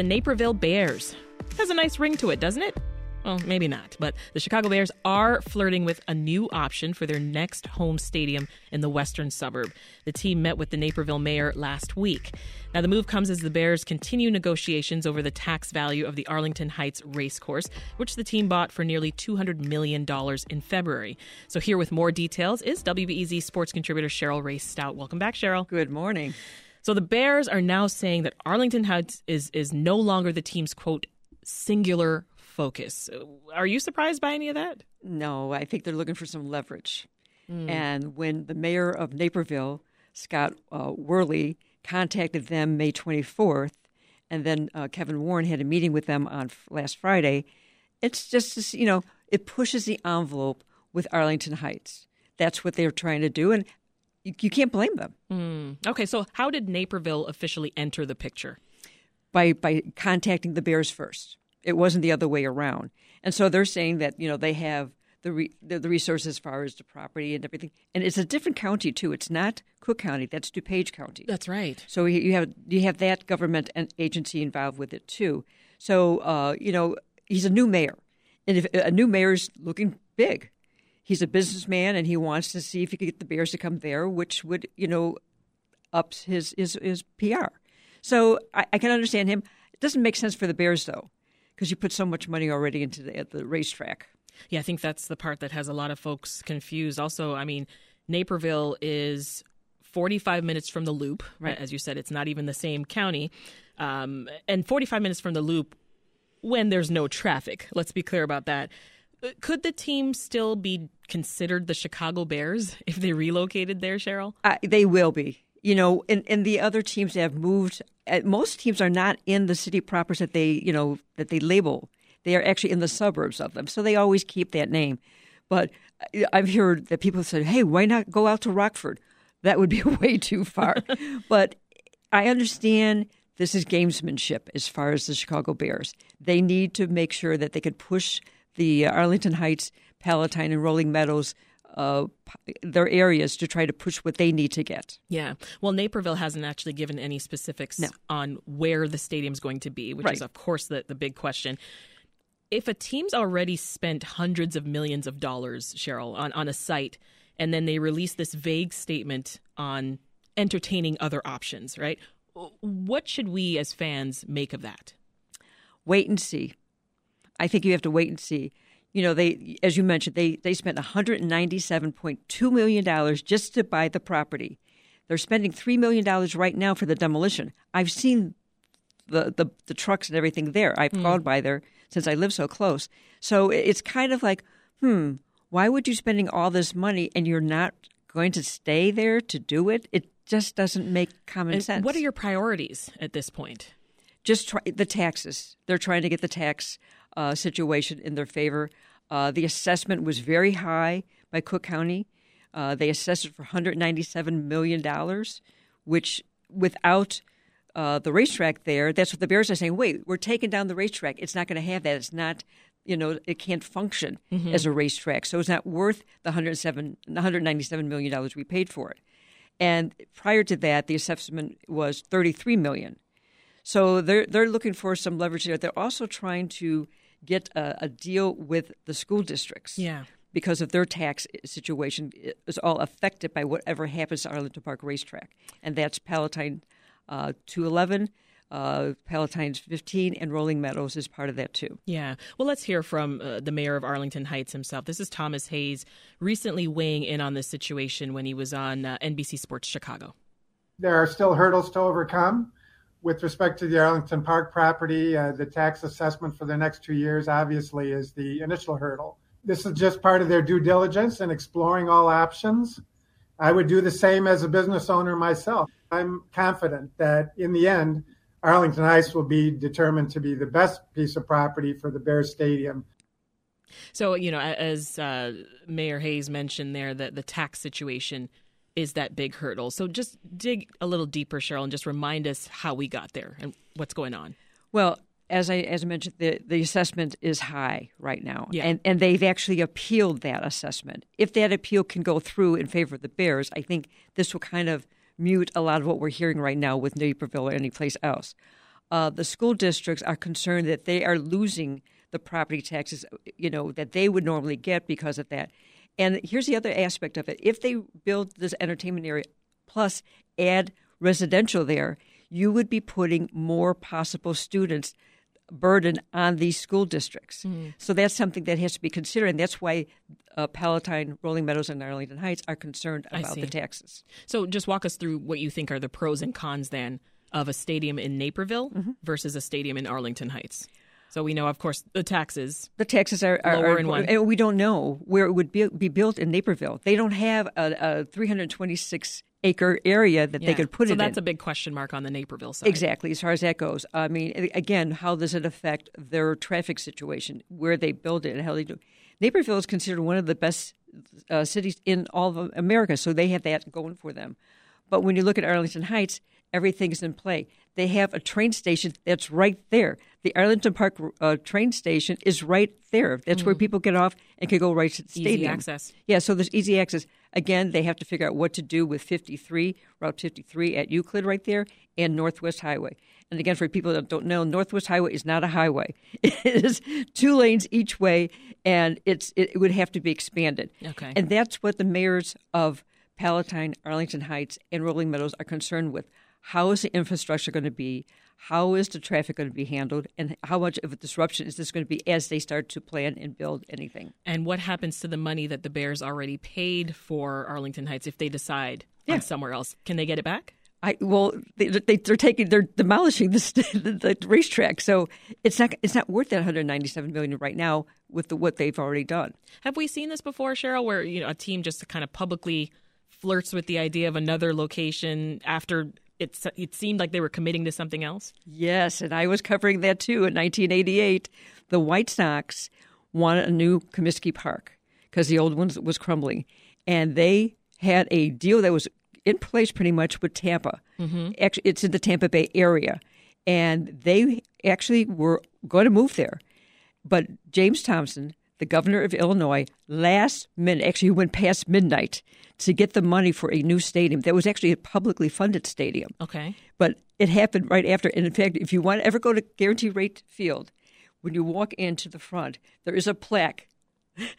the Naperville Bears. Has a nice ring to it, doesn't it? Well, maybe not, but the Chicago Bears are flirting with a new option for their next home stadium in the western suburb. The team met with the Naperville mayor last week. Now, the move comes as the Bears continue negotiations over the tax value of the Arlington Heights racecourse, which the team bought for nearly $200 million in February. So here with more details is WBEZ sports contributor Cheryl Ray Stout. Welcome back, Cheryl. Good morning. So the Bears are now saying that Arlington Heights is no longer the team's, quote, singular focus. Are you surprised by any of that? No, I think they're looking for some leverage. And when the mayor of Naperville, Scott Worley, contacted them May 24th, and then Kevin Warren had a meeting with them on last Friday, it's just, you know, it pushes the envelope with Arlington Heights. That's what they're trying to do, and you can't blame them. Okay, so how did Naperville officially enter the picture? By contacting the Bears first. It wasn't the other way around. And so they're saying that, you know, they have the resources as far as the property and everything. And it's a different county, too. It's not Cook County. That's DuPage County. That's right. So you have that government and agency involved with it, too. So, you know, he's a new mayor. And if a new mayor's looking big. He's a businessman, and he wants to see if he could get the Bears to come there, which would, you know, up his PR. So I can understand him. It doesn't make sense for the Bears, though, because you put so much money already into the racetrack. Yeah, I think that's the part that has a lot of folks confused. Also, I mean, Naperville is 45 minutes from the Loop. Right. As you said, it's not even the same county. And 45 minutes from the Loop when there's no traffic. Let's be clear about that. Could the team still be considered the Chicago Bears if they relocated there, Cheryl? They will be. You know, and the other teams that have moved, most teams are not in the city proper that they, you know, that they label. They are actually in the suburbs of them. So they always keep that name. But I've heard that people said, hey, why not go out to Rockford? That would be way too far. But I understand this is gamesmanship as far as the Chicago Bears. They need to make sure that they could push the Arlington Heights, Palatine, and Rolling Meadows their areas to try to push what they need to get. Yeah. Well, Naperville hasn't actually given any specifics on where the stadium's going to be, which is, of course, the big question. If a team's already spent hundreds of millions of dollars, Cheryl, on a site, and then they release this vague statement on entertaining other options, right? What should we as fans make of that? Wait and see. I think you have to wait and see. You know, they, as you mentioned, they spent $197.2 million just to buy the property. They're spending $3 million right now for the demolition. I've seen the trucks and everything there. I've gone by there since I live so close. So it's kind of like, why would you spending all this money and you're not going to stay there to do it? It just doesn't make common sense. What are your priorities at this point? Just the taxes. They're trying to get the tax situation in their favor. The assessment was very high by Cook County. They assessed it for $197 million, which without the racetrack there, that's what the Bears are saying. Wait, we're taking down the racetrack. It's not going to have that. It's not, you know, it can't function as a racetrack. So it's not worth the $197 million we paid for it. And prior to that, the assessment was $33 million. So they're looking for some leverage there. They're also trying to get a deal with the school districts because of their tax situation is all affected by whatever happens to Arlington Park Racetrack. And that's Palatine 211, Palatine's 15, and Rolling Meadows is part of that, too. Yeah. Well, let's hear from the mayor of Arlington Heights himself. This is Thomas Hayes recently weighing in on this situation when he was on NBC Sports Chicago. There are still hurdles to overcome. With respect to the Arlington Park property, the tax assessment for the next 2 years, obviously, is the initial hurdle. This is just part of their due diligence and exploring all options. I would do the same as a business owner myself. I'm confident that in the end, Arlington Heights will be determined to be the best piece of property for the Bears Stadium. So, you know, as Mayor Hayes mentioned there, that the tax situation is that big hurdle. So just dig a little deeper, Cheryl, and just remind us how we got there and what's going on. Well, as I mentioned, the assessment is high right now, and they've actually appealed that assessment. If that appeal can go through in favor of the Bears, I think this will kind of mute a lot of what we're hearing right now with Naperville or any place else. the school districts are concerned that they are losing the property taxes, you know, that they would normally get because of that. And here's the other aspect of it. If they build this entertainment area plus add residential there, you would be putting more possible students burden on these school districts. Mm-hmm. So that's something that has to be considered, and that's why Palatine, Rolling Meadows, and Arlington Heights are concerned about the taxes. So just walk us through what you think are the pros and cons then of a stadium in Naperville mm-hmm. versus a stadium in Arlington Heights. So we know, of course, the taxes. The taxes are lower in one. And we don't know where it would be built in Naperville. They don't have a 326-acre area that they could put it in. So that's a big question mark on the Naperville side. Exactly, as far as that goes. I mean, again, how does it affect their traffic situation, where they build it and how they do it? Naperville is considered one of the best cities in all of America, so they have that going for them. But when you look at Arlington Heights, everything's in play. They have a train station that's right there. The Arlington Park train station is right there. That's where people get off and can go right to the stadium. Easy access. Yeah, so there's easy access. Again, they have to figure out what to do with Route 53 at Euclid right there and Northwest Highway. And again, for people that don't know, Northwest Highway is not a highway. It is 2 lanes each way, and it would have to be expanded. Okay. And that's what the mayors of Palatine, Arlington Heights, and Rolling Meadows are concerned with. How is the infrastructure going to be? How is the traffic going to be handled? And how much of a disruption is this going to be as they start to plan and build anything? And what happens to the money that the Bears already paid for Arlington Heights if they decide on somewhere else? Can they get it back? They're demolishing the racetrack, so it's not worth that $197 million right now with what they've already done. Have we seen this before, Cheryl? Where a team just kind of publicly flirts with the idea of another location after. It seemed like they were committing to something else? Yes, and I was covering that, too. In 1988, the White Sox wanted a new Comiskey Park because the old one was crumbling. And they had a deal that was in place pretty much with Tampa. Mm-hmm. Actually, it's in the Tampa Bay area. And they actually were going to move there. But James Thompson, the governor of Illinois, last minute, actually went past midnight to get the money for a new stadium that was actually a publicly funded stadium. Okay. But it happened right after. And in fact, if you want to ever go to Guarantee Rate Field, when you walk into the front, there is a plaque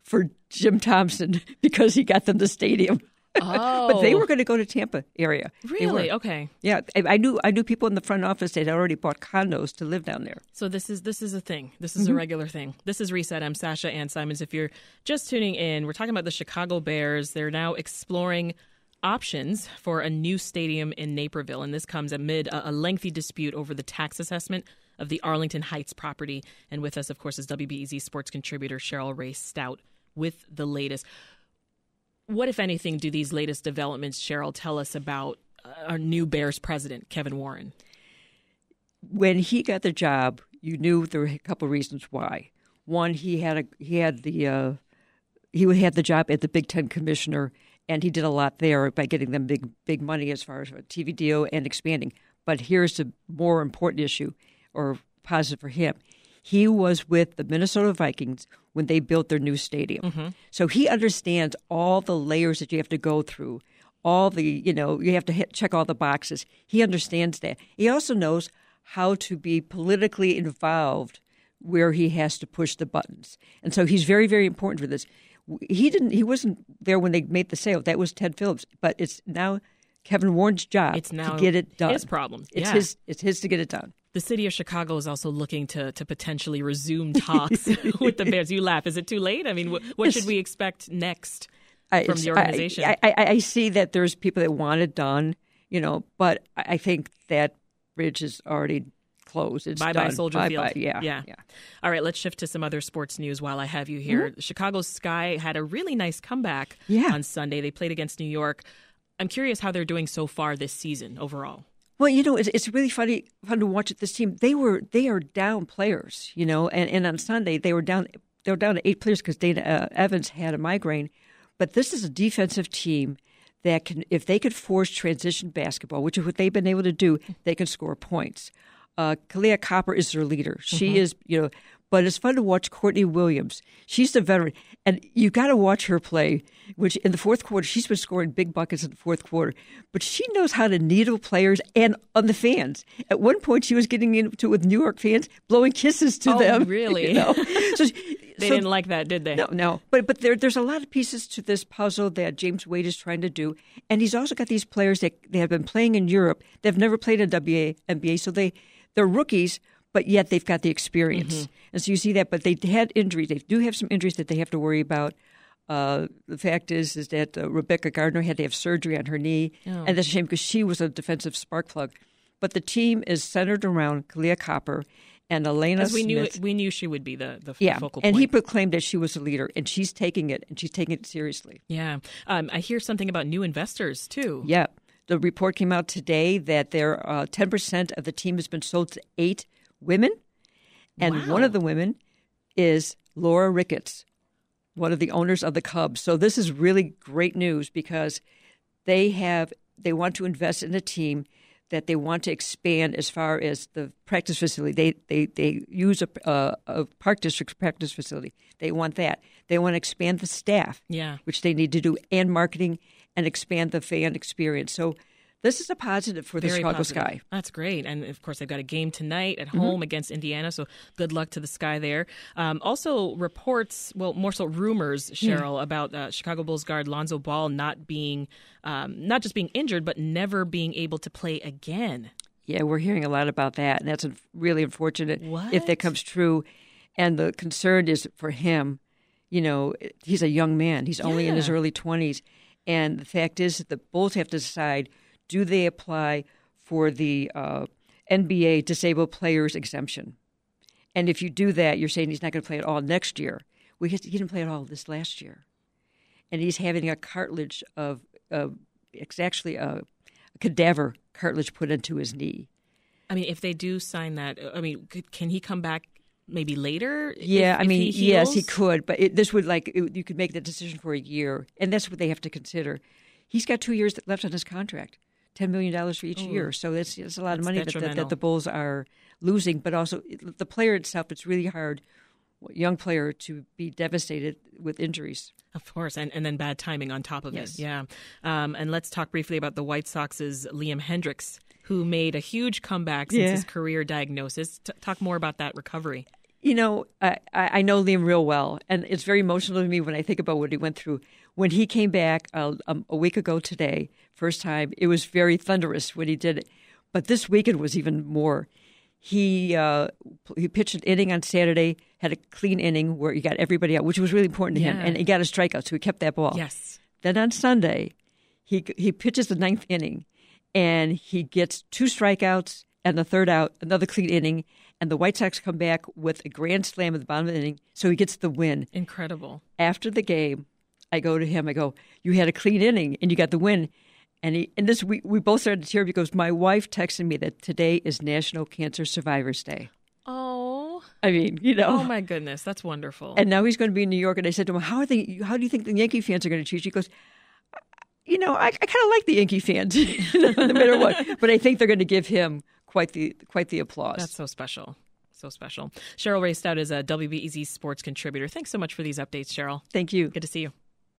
for Jim Thompson because he got them the stadium. Oh. But they were going to go to Tampa area. Really? Okay. Yeah. I knew people in the front office that had already bought condos to live down there. So this is a thing. This is a regular thing. This is Reset. I'm Sasha Ann Simons. If you're just tuning in, we're talking about the Chicago Bears. They're now exploring options for a new stadium in Naperville. And this comes amid a lengthy dispute over the tax assessment of the Arlington Heights property. And with us, of course, is WBEZ sports contributor Cheryl Ray Stout with the latest. What, if anything, do these latest developments, Cheryl, tell us about our new Bears president, Kevin Warren? When he got the job, you knew there were a couple reasons why. One, he had the job at the Big Ten commissioner, and he did a lot there by getting them big money as far as a TV deal and expanding. But here's the more important issue, or positive for him. He was with the Minnesota Vikings when they built their new stadium. Mm-hmm. So he understands all the layers that you have to go through, all the, you have to check all the boxes. He understands that. He also knows how to be politically involved where he has to push the buttons. And so he's very, very important for this. He wasn't there when they made the sale. That was Ted Phillips. But it's now Kevin Warren's job to get it done. It's his problem. It's his to get it done. The city of Chicago is also looking to potentially resume talks with the Bears. You laugh. Is it too late? I mean, what should we expect next from the organization? I see that there's people that want it done, but I think that bridge is already closed. It's bye-bye, Soldier Field. Bye-bye. Yeah. All right, let's shift to some other sports news while I have you here. Mm-hmm. Chicago Sky had a really nice comeback on Sunday. They played against New York. I'm curious how they're doing so far this season overall. Well, it's really fun to watch this team. They are down players, and on Sunday they were down to 8 players because Dana Evans had a migraine. But this is a defensive team that can, if they could force transition basketball, which is what they've been able to do, they can score points. Kalia Copper is their leader. She is, you know, but it's fun to watch Courtney Williams. She's the veteran. And you got to watch her play, which in the fourth quarter, she's been scoring big buckets in the fourth quarter. But she knows how to needle players and on the fans. At one point, she was getting into it with New York fans, blowing kisses to them. Oh, really? You know? So they didn't like that, did they? No. But there's a lot of pieces to this puzzle that James Wade is trying to do. And he's also got these players that they have been playing in Europe. They've never played in WNBA, so they're rookies, but yet they've got the experience. And so you see that, but they had injuries. They do have some injuries that they have to worry about. The fact is that Rebecca Gardner had to have surgery on her knee, and that's a shame because she was a defensive spark plug. But the team is centered around Kalia Copper and Elena Smith. We knew she would be the focal point. And he proclaimed that she was a leader, and she's taking it, seriously. Yeah. I hear something about new investors, too. Yeah. The report came out today that 10% of the team has been sold to 8 women, and one of the women is Laura Ricketts, one of the owners of the Cubs. So this is really great news because they want to invest in a team that they want to expand as far as the practice facility. They use a park district practice facility. They want that. They want to expand the staff, which they need to do, and marketing, and expand the fan experience. So this is a positive for the Chicago Sky. That's great. And, of course, they've got a game tonight at home against Indiana, so good luck to the Sky there. Also reports, more so rumors, Cheryl, about Chicago Bulls guard Lonzo Ball not just being injured, but never being able to play again. Yeah, we're hearing a lot about that, and that's really unfortunate if that comes true. And the concern is for him, you know, he's a young man. He's only in his early 20s. And the fact is that the Bulls have to decide, do they apply for the NBA disabled players exemption? And if you do that, you're saying he's not going to play at all next year. He didn't play at all this last year. And he's having a cartilage it's actually a cadaver cartilage put into his knee. I mean, if they do sign that, can he come back? Maybe later? Yeah, yes, he could. But you could make the decision for a year, and that's what they have to consider. He's got 2 years left on his contract, $10 million for each year. So that's a lot of money that the Bulls are losing. But also the player itself, it's really hard, young player, to be devastated with injuries. Of course, and then bad timing on top of it. Yeah. And let's talk briefly about the White Sox's Liam Hendricks, who made a huge comeback since his career diagnosis. Talk more about that recovery. You know, I know Liam real well, and it's very emotional to me when I think about what he went through. When he came back a week ago today, first time, it was very thunderous when he did it. But this weekend was even more. He pitched an inning on Saturday, had a clean inning where he got everybody out, which was really important to him, and he got a strikeout, so he kept that ball. Yes. Then on Sunday, he pitches the ninth inning, and he gets 2 strikeouts and the third out, another clean inning, and the White Sox come back with a grand slam at the bottom of the inning, so he gets the win. Incredible. After the game, I go to him, I go, you had a clean inning, and you got the win. And we both started to tear because my wife texted me that today is National Cancer Survivors Day. Oh. I mean, you know. Oh, my goodness. That's wonderful. And now he's going to be in New York. And I said to him, how do you think the Yankee fans are going to choose you? He goes, you know, I kind of like the Yankee fans, no matter what. But I think they're going to give him quite the applause. That's so special. So special. Cheryl Ray Stout is a WBEZ sports contributor. Thanks so much for these updates, Cheryl. Thank you. Good to see you.